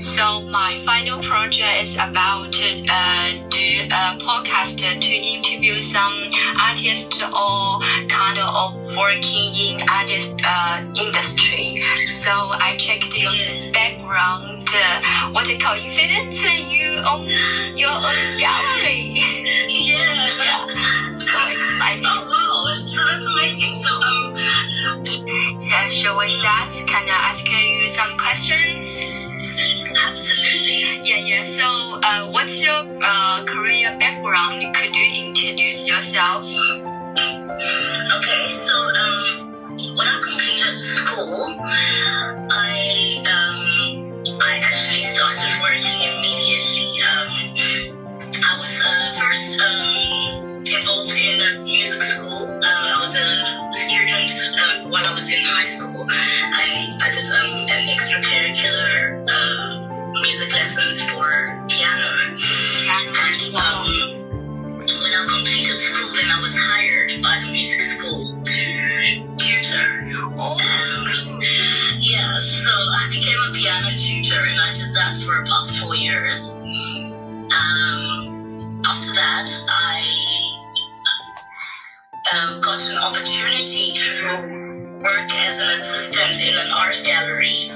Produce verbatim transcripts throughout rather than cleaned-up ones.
So my final project is about to uh, do a podcast to interview some artists or kind of working in artist uh, industry. So I checked your background. Uh, what a coincidence! You own your own gallery. Yeah. Yeah. So exciting. Oh wow! So that's amazing. So um. Yeah. So with that, can I ask you some questions? Absolutely. Yeah, yeah. So, uh, what's your uh, career background? Could you introduce yourself? Okay, so um, when I completed school, I um, I actually started working immediately. Um, I was uh, first um, involved in a music school. Uh, I was a student uh, when I was in high school. I I did um, an extracurricular. Uh, music lessons for piano, and um, when I completed school, then I was hired by the music school to tutor. Um, yeah, so I became a piano tutor, and I did that for about four years. Um, after that, I uh, got an opportunity to work as an assistant in an art gallery.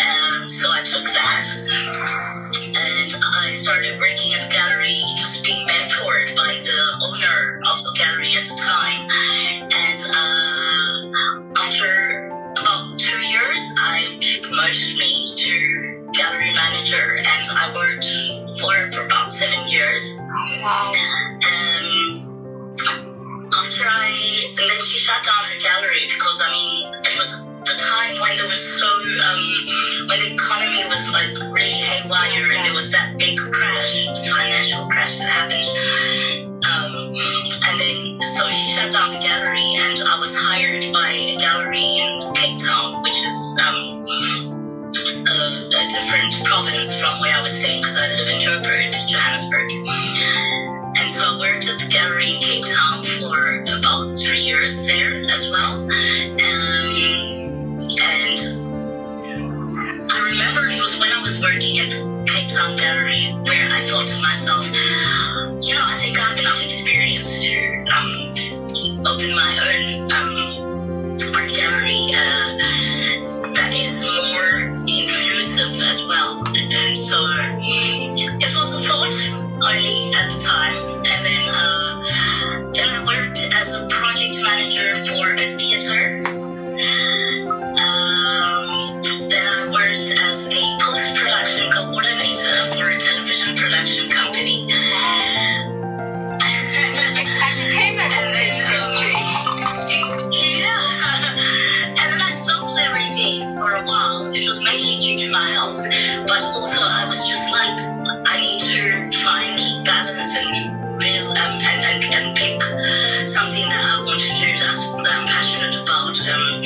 Um, so I took that and I started working at the gallery, just being mentored by the owner of the gallery at the time. And uh, after about two years, I, she promoted me to gallery manager, and I worked for her for about seven years. Wow. Um, after I, and then she shut down her gallery because, I mean, it was the time when there was so um, when the economy was like really haywire, and there was that big crash, financial crash that happened, um, and then so she shut down the gallery, and I was hired by a gallery in Cape Town, which is um, a, a different province from where I was staying, because I live in Joburg, Johannesburg, and so I worked at the gallery in Cape Town for about three years there as well. Um, And I remember it was when I was working at Cape Town Gallery where I thought to myself, you know, I think I have enough experience to um, open my own um, art gallery uh, that is more inclusive as well. And so it was a thought only at the time. And then, uh, then I worked as a project manager for a theatre. Um, then I worked as a post-production coordinator for a television production company. Entertainment industry. Um, yeah. And then I stopped everything for a while. It was mainly due to my health, but also I was just like, I need to find balance and real um, and, and and pick something that I want to do that's, that I'm passionate about. Um,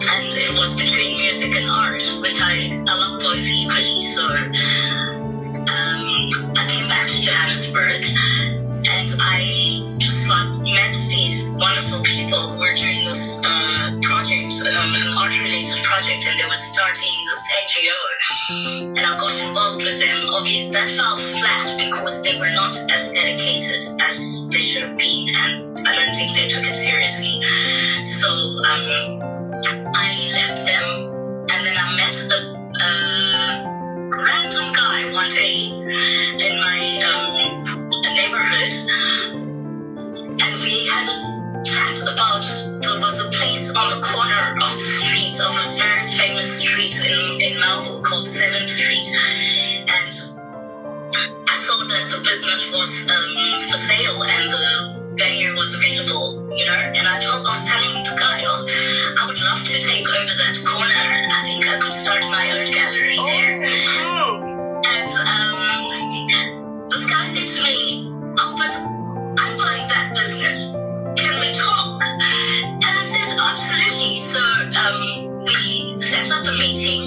And it was between music and art, which I, I love both equally. So um, I came back to Johannesburg, and I just like met these wonderful people who were doing this uh, project, um, an art-related project, and they were starting this N G O. And I got involved with them. Obviously, that fell flat because they were not as dedicated as they should have been, and I don't think they took it seriously. So. Um, I left them, and then I met a, a random guy one day in my um, neighborhood, and we had a chat about, there was a place on the corner of the street, of a very famous street in, in Melville called seventh street, and I saw that the business was um, for sale, and the uh, venue was available, you know, and I told, I was telling the guy, oh, I would love to take over that corner. I think I could start my own gallery oh, there. Cool. And Absolutely. So um, we set up a meeting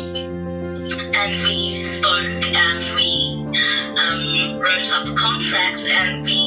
and we spoke and we um, wrote up a contract and we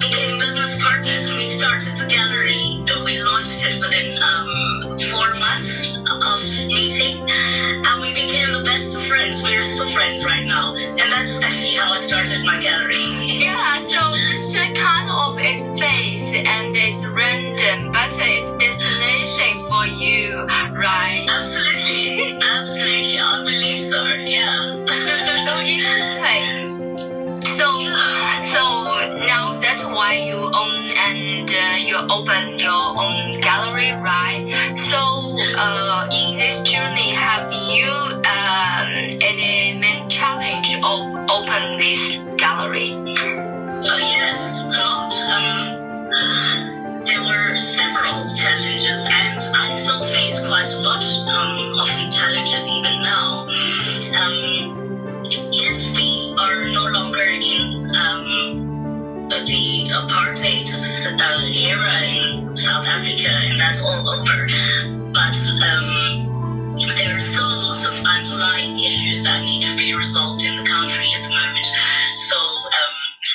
became business partners. We started the gallery. We launched it within um, four months of meeting and we became the best of friends. We're still friends right now. And that's actually how I started my gallery. Yeah, so it's a kind of space and it's random, but it's destination for you, right? Absolutely. Absolutely. I believe so. Yeah. So interesting. So, so now that's why you own and uh, you open your own gallery, right? So uh, in this journey, have you um, any main challenge of open this gallery? Oh yes, a lot. Um, there were several challenges, and I still face quite a lot um, of challenges even now. Um, yes, we are no longer in um, the apartheid uh, era in South Africa, and that's all over. But um, there are still a lot of underlying issues that need to be resolved in the country at the moment. So. Um,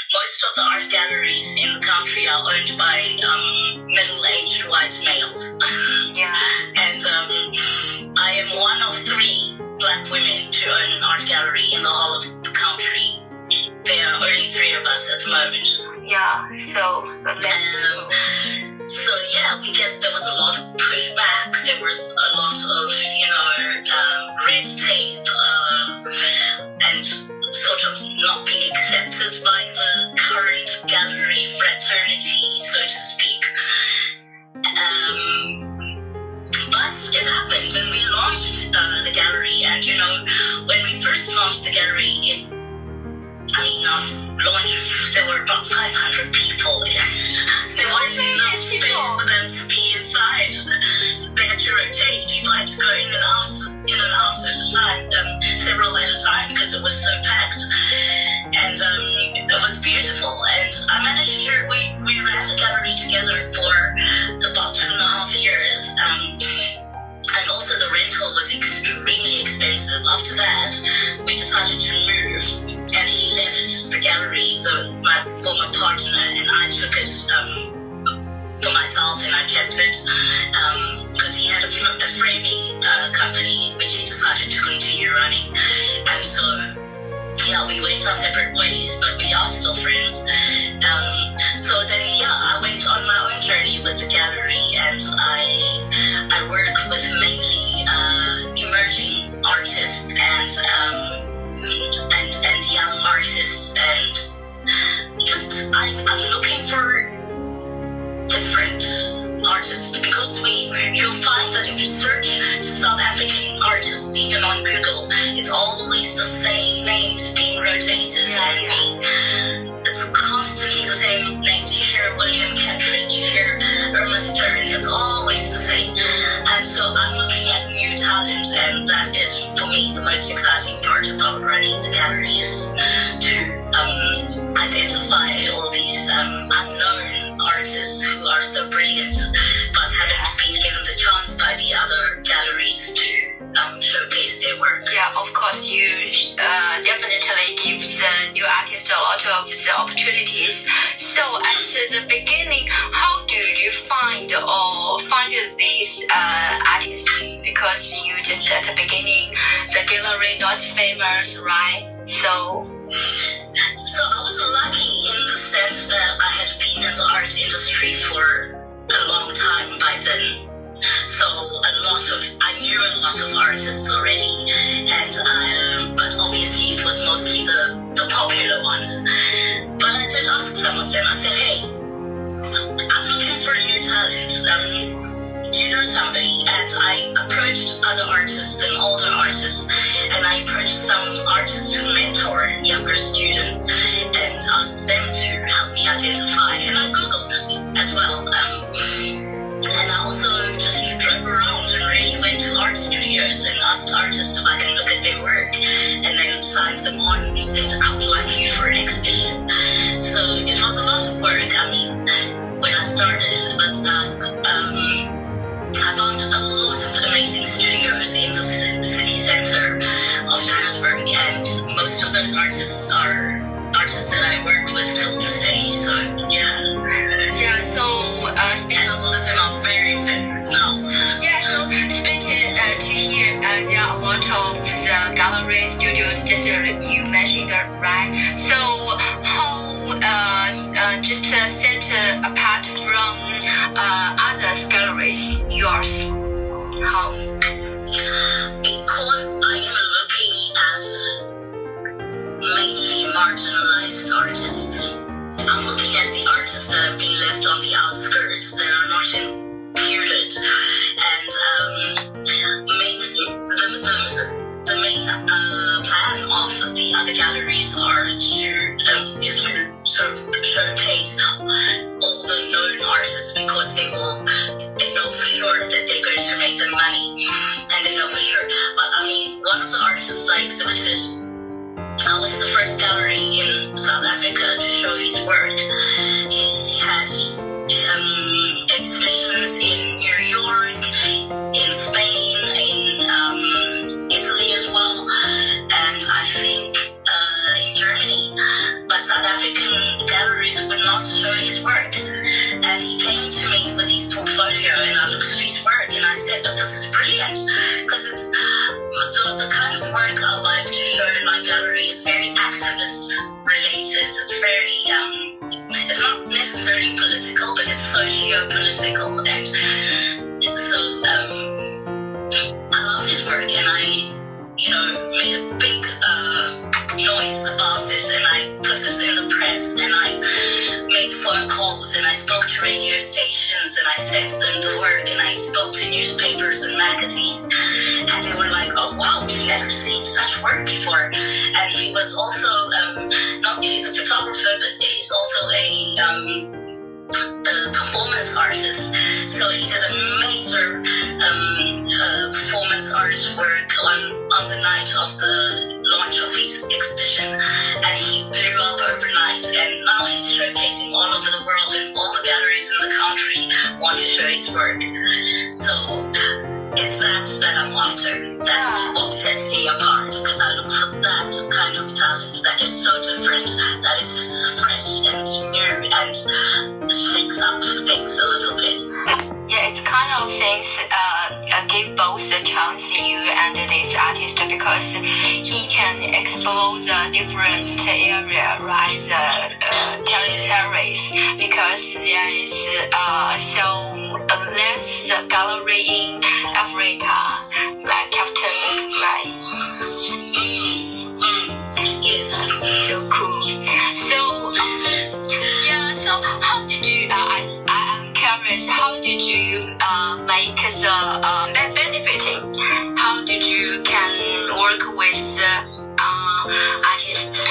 Most of the art galleries in the country are owned by um, middle-aged white males. Yeah. And um, I am one of three black women to own an art gallery in the whole of the country. There are only three of us at the moment. Yeah, so... Um, so, yeah, we get there was a lot of pushback. There was a lot of, you know, um, red tape uh, and... sort of not being accepted by the current gallery fraternity, so to speak. Um, but it happened when we launched uh, the gallery, and you know, when we first launched the gallery, it, I mean, our launch, there were about five hundred people. There wasn't enough space for them to be inside. So they had to rotate. People had to go in and out, in and out at a time, um, several at a time, because it was so packed. And um, it was beautiful. And I managed to, we, we ran the gallery together for about two and a half years. Um, and also the rental was extremely expensive. After that, we decided to move. And he left the gallery, the, my former partner, and I took it um, for myself, and I kept it because um, he had a, a framing uh, company which he decided to continue running. And so, yeah, we went our separate ways, but we are still friends. Um, so then, yeah, I went on my own journey with the gallery, and I I work with mainly uh, emerging artists and um, and and young artists, and just I, I'm looking for different artists, because we you'll find that if you search South African artists even on Google, it's always the same names being rotated, and being, it's constantly the same names. You hear William Kentridge, you hear Irma Stern, it's always the same. And so I'm looking at new talent, and that is for me the most exciting part about running the gallery, is to um, identify all these um, unknown artists who are so brilliant but haven't been given the chance by the other galleries to um, showcase their work. Yeah, of course, you uh, definitely give the new artists a lot of the opportunities. So at the beginning, how do you find or find these uh, artists? Because you just at the beginning, the gallery not famous, right? So... So I was lucky in the sense that I had been in the art industry for a long time by then. So a lot of, I knew a lot of artists already, and um, but obviously it was mostly the, the popular ones. But I did ask some of them, I said, hey, I'm looking for new talent. Um, do you know somebody? And I approached other artists and older artists, and I approached some artists who mentor younger students and asked them to help me identify, and I googled as well, um, and I also just drove around and really went to art studios and asked artists if I can look at their work, and then signed them on and said I would like you for an exhibition. So it was a lot of work, I mean, when I started, but uh, um was just uh, you mentioned that, right? So how uh, uh, just uh, set uh, apart from uh, other galleries yours? How? Because I'm looking at mainly marginalized artists. I'm looking at the artists that have been left on the outskirts that are not included, and um, main, the, the, the main uh, plan of the other galleries are to um, just to sort of showcase all the known artists, because they will they know for sure that they're going to make the money, and they know for sure. But I mean, one of the artists I exhibited. I was the first gallery in South Africa to show his work. He had um, exhibitions in New York, in Spain, in um, Italy as well, and I think uh, in Germany. But South African galleries would not show his work. And he came to me with his portfolio, and I looked at his work, and I said, but this is brilliant, because it's the, the kind of work I like to show in my gallery is very activist-related. It's very, um, it's not necessarily political, but it's socio-political, and so um, I love his work, and I, you know, made a big uh, noise about it, and I put it in the press, and I made phone calls, and I spoke to radio stations, and I sent them the work, and I spoke to newspapers and magazines, and they were like, oh wow, we've never seen such work before. And he was also, um, not he's a photographer, but he's also a, um, a performance artist, so he does a major um, uh, performance art work on on the night of the launch of his exhibition, and he blew up overnight, and now he's showcasing all over the world, and all the galleries in the country want to show his work. So it's that that I'm after. That's what sets me apart, because I look for that kind of talent that is so different, that is fresh and new, and shakes up things a little bit. Yeah, it's kind of things uh, give both the chance you and this artist, because he can explore the different area, right? The uh, territories, because there is uh, so less the gallery in Africa, like Captain, right? Yes, so cool. So yeah, so how did you? Uh, I, I curious, how did you uh, make the uh, benefiting? How did you can work with uh, uh, artists?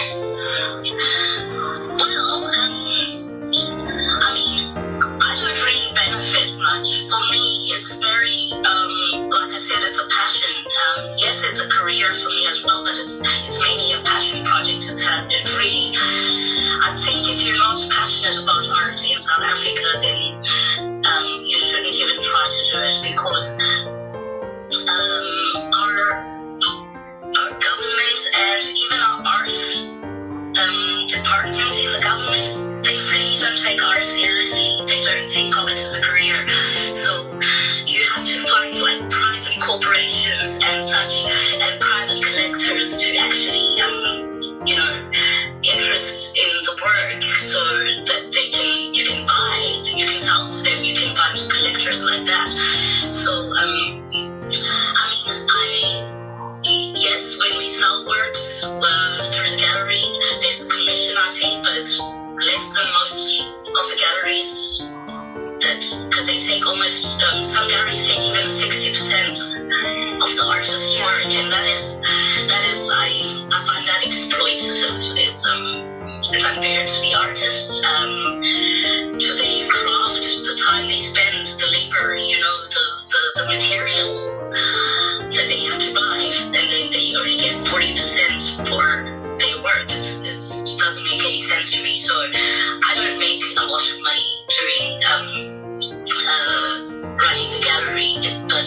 Well, um, I mean, I don't really benefit much. For me, it's very, um, like I said, it's a passion. Um, yes, it's a career for me as well, but it's it's mainly a passion project. It has it really. I think if you're not passionate about art in South Africa, then um, you shouldn't even try to do it, because um, our, our government and even our art um, department in the government, they really don't take art seriously. They don't think of it as a career. So you have to find like private corporations and such and private collectors to actually, um, you know, interest in the work, so that they can, you can buy, you can sell to them, you can find collectors like that. So, um, I mean, I, yes, when we sell works uh, through the gallery, there's a commission I take, but it's less than most of the galleries, that because they take almost, um, some galleries take even sixty percent of the artist's work, and that is, that is, I, I find that exploitative. It's, um, it's unfair to the artists, um, to the craft, the time they spend, the labor, you know, the, the, the material that they have to buy, and then they only get forty percent for their work. It's, it's, it doesn't make any sense to me, so I don't make a lot of money doing, um, uh, running the gallery, but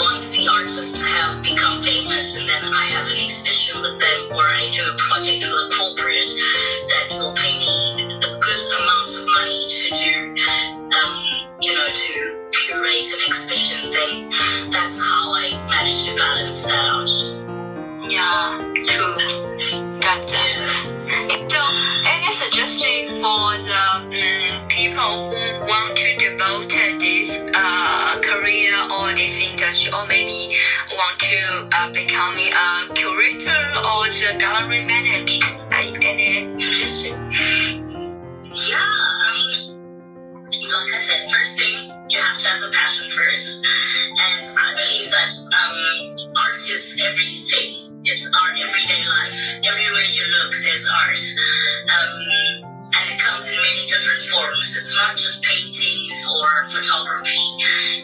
once the artists have become famous and then I have an exhibition with them, or I do a project with a corporate that will pay me a good amount of money to do, um, you know, to curate an exhibition, then that's how I manage to balance that out. yeah, true. Gotcha. So, any suggestion for the um, people who want to devote this uh, career or this industry, or maybe want to uh, become a curator or the gallery manager? Any suggestion? Yeah, I mean, like I said, first thing, you have to have a passion first. And I believe that um, art is everything. It's our everyday life. Everywhere you look, there's art. Um, and it comes in many different forms. It's not just paintings or photography.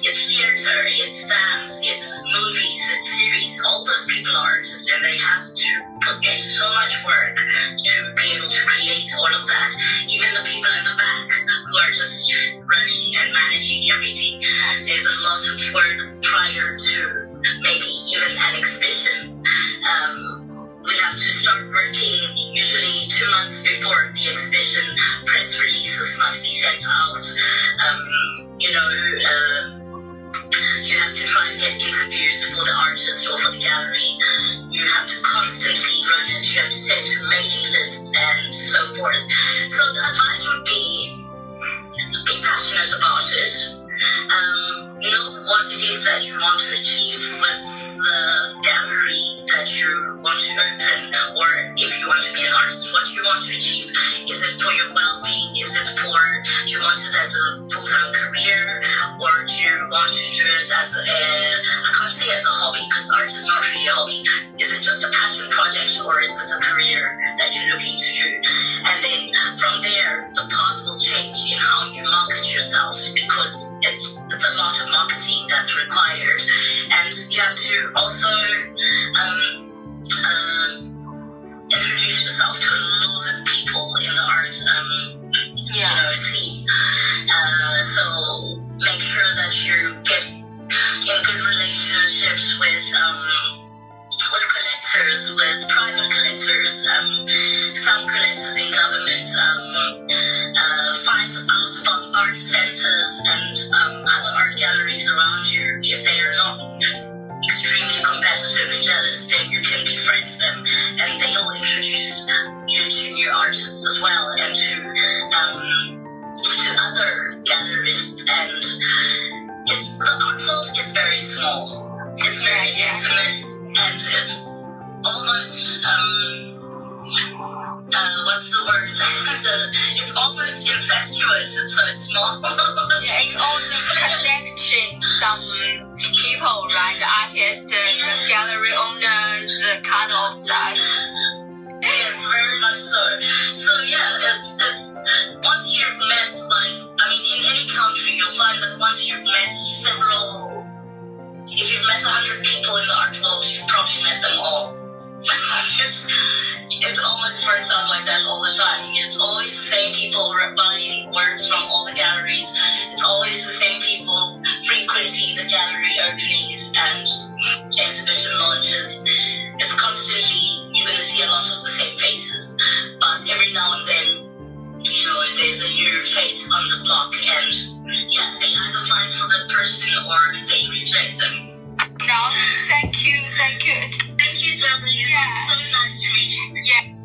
It's theater, it's dance, it's movies, it's series. All those people are artists, and they have to put in so much work to be able to create all of that. Even the people in the back who are just running and managing everything. There's a lot of work prior to maybe even an exhibition. Um, we have to start working usually two months before the exhibition. Press releases must be sent out. Um, you know, uh, you have to try and get interviews for the artist or for the gallery. You have to constantly run it. You have to send to mailing lists and so forth. So the advice would be to be passionate about it. Um, know what it is that you want to achieve with the gallery that you want to open, or if you want to be an artist, what you want to achieve. Is it for your well-being? Is it for, do you want it as a full-time career, or do you want to do it as a, I can't say as a hobby, because art is not really a hobby. Is it just a passion project, or is it a career that you're looking to do? And then from there, the path will change in how you market yourself, because it's, it's a lot of marketing that's required. And you have to also um, Uh, introduce yourself to a lot of people in the art um, yeah. you know, scene. Uh, so make sure that you get in good relationships with um, with collectors, with private collectors, um, some collectors in government. Um, uh, find out about art centers and um, other art galleries around you. If they are not extremely competitive and jealous, then you can befriend them, and they'll introduce you to new artists as well, and to um, to other gallerists. And it's, the art world is very small. It's very intimate, and it's almost um, uh, what's the word? the, it's almost incestuous. It's so small. Yeah, it almost collecting some people, right? The artists, yes. The gallery owners, the kind of that. Yes, very much so. So yeah, it's it's once you've met, like, I mean, in any country, you'll find that once you've met several, if you've met a hundred people in the art world, you've probably met them all. It's, it almost works out like that all the time. It's always the same people buying works from all the galleries. It's always the same people frequenting the gallery openings and exhibition launches. It's constantly, you're going to see a lot of the same faces. But every now and then, you know, there's a new face on the block, and yeah, they either find for the person or they reject them. No, thank you, thank you. It's- Thank you, Jamie. Yeah. It was so nice to meet you. Yeah.